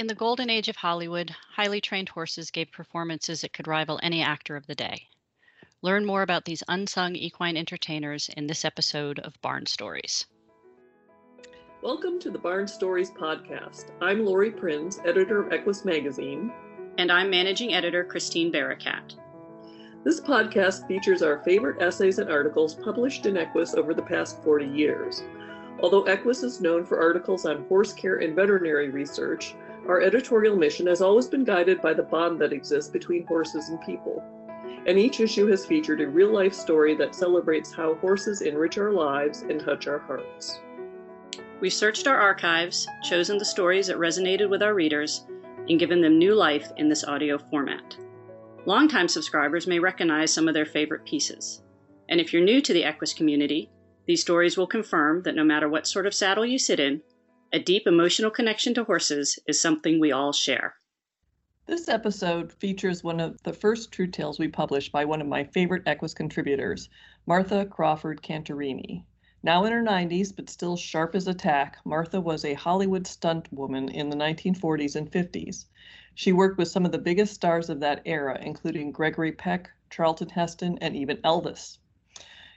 In the golden age of Hollywood, highly trained horses gave performances that could rival any actor of the day. Learn more about these unsung equine entertainers in this episode of Barn Stories. Welcome to the Barn Stories podcast. I'm Lori Prins, editor of Equus Magazine. And I'm managing editor Christine Barakat. This podcast features our favorite essays and articles published in Equus over the past 40 years. Although Equus is known for articles on horse care and veterinary research, our editorial mission has always been guided by the bond that exists between horses and people. And each issue has featured a real-life story that celebrates how horses enrich our lives and touch our hearts. We've searched our archives, chosen the stories that resonated with our readers, and given them new life in this audio format. Longtime subscribers may recognize some of their favorite pieces. And if you're new to the Equus community, these stories will confirm that no matter what sort of saddle you sit in, a deep emotional connection to horses is something we all share. This episode features one of the first true tales we published by one of my favorite Equus contributors, Martha Crawford Cantarini. Now in her 90s, but still sharp as a tack, Martha was a Hollywood stunt woman in the 1940s and 50s. She worked with some of the biggest stars of that era, including Gregory Peck, Charlton Heston, and even Elvis.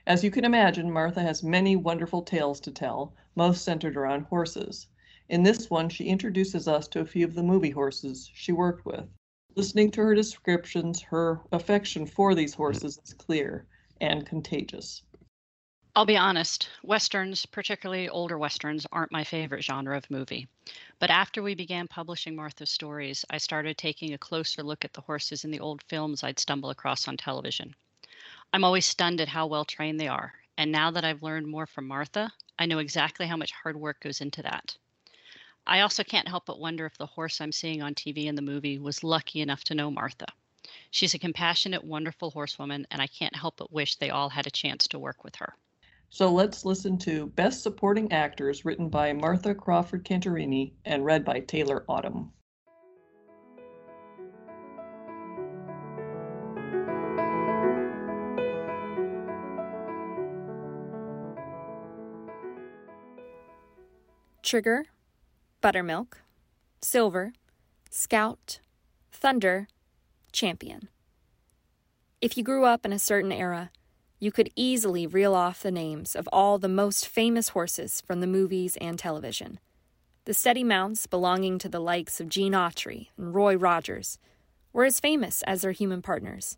As you can imagine, Martha has many wonderful tales to tell, most centered around horses. In this one, she introduces us to a few of the movie horses she worked with. Listening to her descriptions, her affection for these horses is clear and contagious. I'll be honest, Westerns, particularly older Westerns, aren't my favorite genre of movie. But after we began publishing Martha's stories, I started taking a closer look at the horses in the old films I'd stumble across on television. I'm always stunned at how well trained they are. And now that I've learned more from Martha, I know exactly how much hard work goes into that. I also can't help but wonder if the horse I'm seeing on TV in the movie was lucky enough to know Martha. She's a compassionate, wonderful horsewoman, and I can't help but wish they all had a chance to work with her. So let's listen to Best Supporting Actors, written by Martha Crawford Cantarini and read by Taylor Autumn. Trigger, Buttermilk, Silver, Scout, Thunder, Champion. If you grew up in a certain era, you could easily reel off the names of all the most famous horses from the movies and television. The steady mounts belonging to the likes of Gene Autry and Roy Rogers were as famous as their human partners.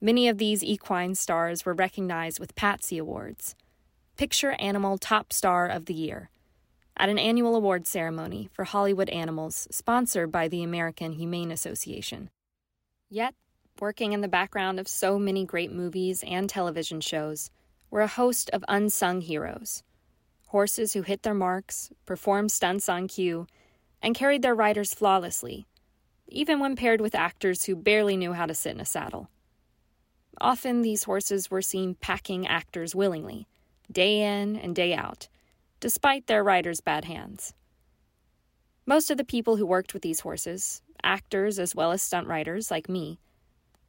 Many of these equine stars were recognized with Patsy Awards, Picture Animal Top Star of the Year, at an annual award ceremony for Hollywood animals sponsored by the American Humane Association. Yet, working in the background of so many great movies and television shows were a host of unsung heroes, horses who hit their marks, performed stunts on cue, and carried their riders flawlessly, even when paired with actors who barely knew how to sit in a saddle. Often these horses were seen packing actors willingly, day in and day out, despite their riders' bad hands. Most of the people who worked with these horses, actors as well as stunt riders like me,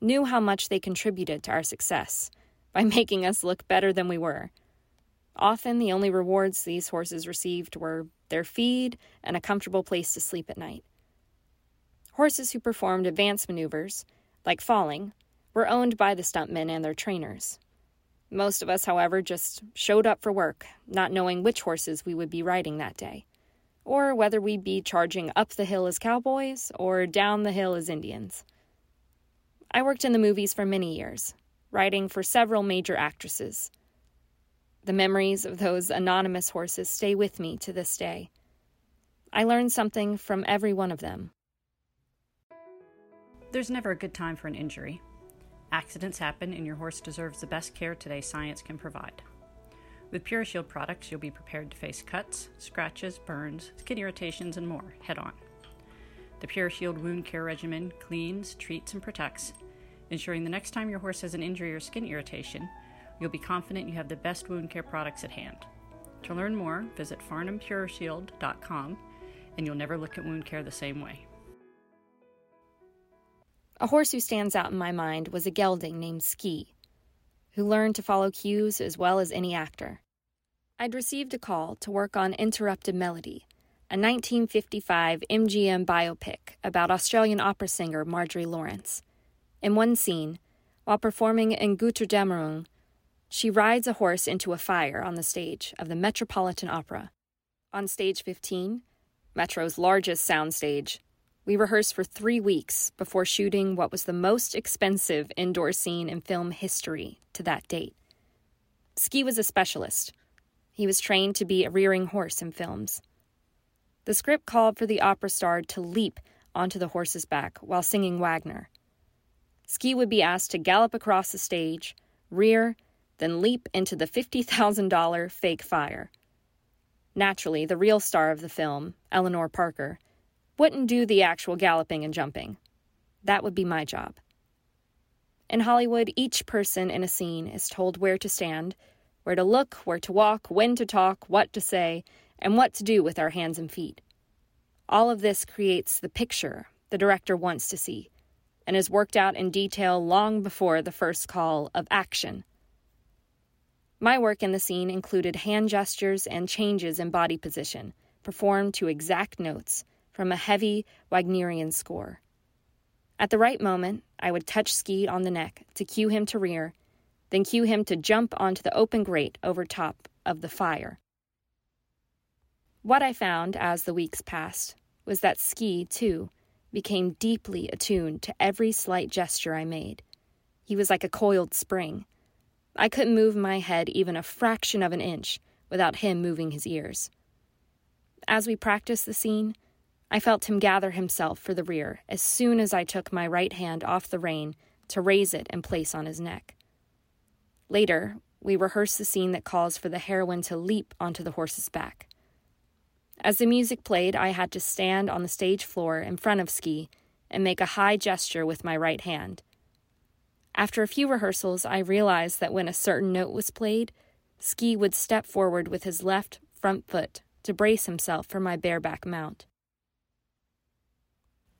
knew how much they contributed to our success by making us look better than we were. Often the only rewards these horses received were their feed and a comfortable place to sleep at night. Horses who performed advanced maneuvers, like falling, were owned by the stuntmen and their trainers. Most of us, however, just showed up for work, not knowing which horses we would be riding that day, or whether we'd be charging up the hill as cowboys or down the hill as Indians. I worked in the movies for many years, riding for several major actresses. The memories of those anonymous horses stay with me to this day. I learned something from every one of them. There's never a good time for an injury. Accidents happen, and your horse deserves the best care today science can provide. With PureShield products, you'll be prepared to face cuts, scratches, burns, skin irritations, and more head-on. The PureShield wound care regimen cleans, treats, and protects, ensuring the next time your horse has an injury or skin irritation, you'll be confident you have the best wound care products at hand. To learn more, visit FarnamPureShield.com, and you'll never look at wound care the same way. A horse who stands out in my mind was a gelding named Ski, who learned to follow cues as well as any actor. I'd received a call to work on Interrupted Melody, a 1955 MGM biopic about Australian opera singer Marjorie Lawrence. In one scene, while performing in Guterdammerung, she rides a horse into a fire on the stage of the Metropolitan Opera. On stage 15, Metro's largest soundstage, we rehearsed for 3 weeks before shooting what was the most expensive indoor scene in film history to that date. Ski was a specialist. He was trained to be a rearing horse in films. The script called for the opera star to leap onto the horse's back while singing Wagner. Ski would be asked to gallop across the stage, rear, then leap into the $50,000 fake fire. Naturally, the real star of the film, Eleanor Parker, wouldn't do the actual galloping and jumping. That would be my job. In Hollywood, each person in a scene is told where to stand, where to look, where to walk, when to talk, what to say, and what to do with our hands and feet. All of this creates the picture the director wants to see and is worked out in detail long before the first call of action. My work in the scene included hand gestures and changes in body position, performed to exact notes from a heavy Wagnerian score. At the right moment, I would touch Ski on the neck to cue him to rear, then cue him to jump onto the open grate over top of the fire. What I found as the weeks passed was that Ski, too, became deeply attuned to every slight gesture I made. He was like a coiled spring. I couldn't move my head even a fraction of an inch without him moving his ears. As we practiced the scene, I felt him gather himself for the rear as soon as I took my right hand off the rein to raise it and place on his neck. Later, we rehearsed the scene that calls for the heroine to leap onto the horse's back. As the music played, I had to stand on the stage floor in front of Ski and make a high gesture with my right hand. After a few rehearsals, I realized that when a certain note was played, Ski would step forward with his left front foot to brace himself for my bareback mount.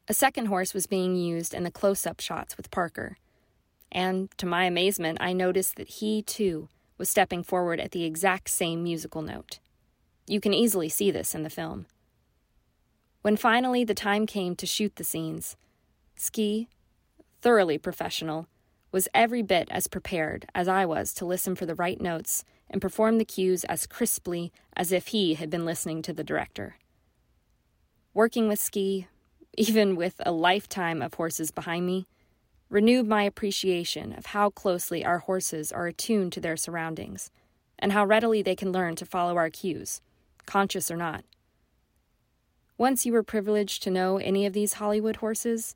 A second horse was being used in the close-up shots with Parker, and, to my amazement, I noticed that he, too, was stepping forward at the exact same musical note. You can easily see this in the film. When finally the time came to shoot the scenes, Ski, thoroughly professional, was every bit as prepared as I was to listen for the right notes and perform the cues as crisply as if he had been listening to the director. Working with Ski, even with a lifetime of horses behind me, renewed my appreciation of how closely our horses are attuned to their surroundings and how readily they can learn to follow our cues, conscious or not. Once you were privileged to know any of these Hollywood horses,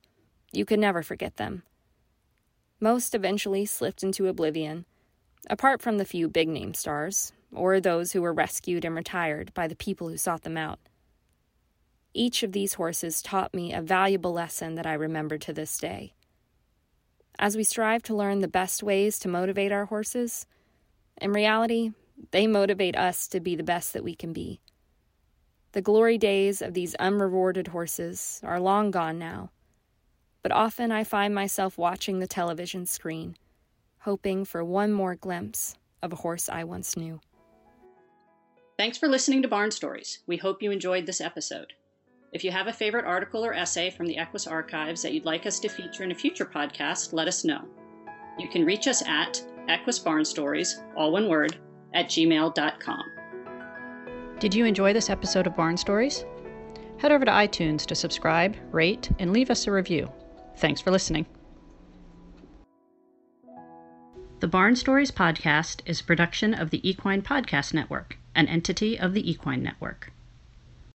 you could never forget them. Most eventually slipped into oblivion, apart from the few big-name stars, or those who were rescued and retired by the people who sought them out. Each of these horses taught me a valuable lesson that I remember to this day. As we strive to learn the best ways to motivate our horses, in reality, they motivate us to be the best that we can be. The glory days of these unrewarded horses are long gone now, but often I find myself watching the television screen, hoping for one more glimpse of a horse I once knew. Thanks for listening to Barn Stories. We hope you enjoyed this episode. If you have a favorite article or essay from the Equus archives that you'd like us to feature in a future podcast, let us know. You can reach us at equusbarnstories, all one word, @gmail.com. Did you enjoy this episode of Barn Stories? Head over to iTunes to subscribe, rate, and leave us a review. Thanks for listening. The Barn Stories podcast is a production of the Equine Podcast Network, an entity of the Equine Network.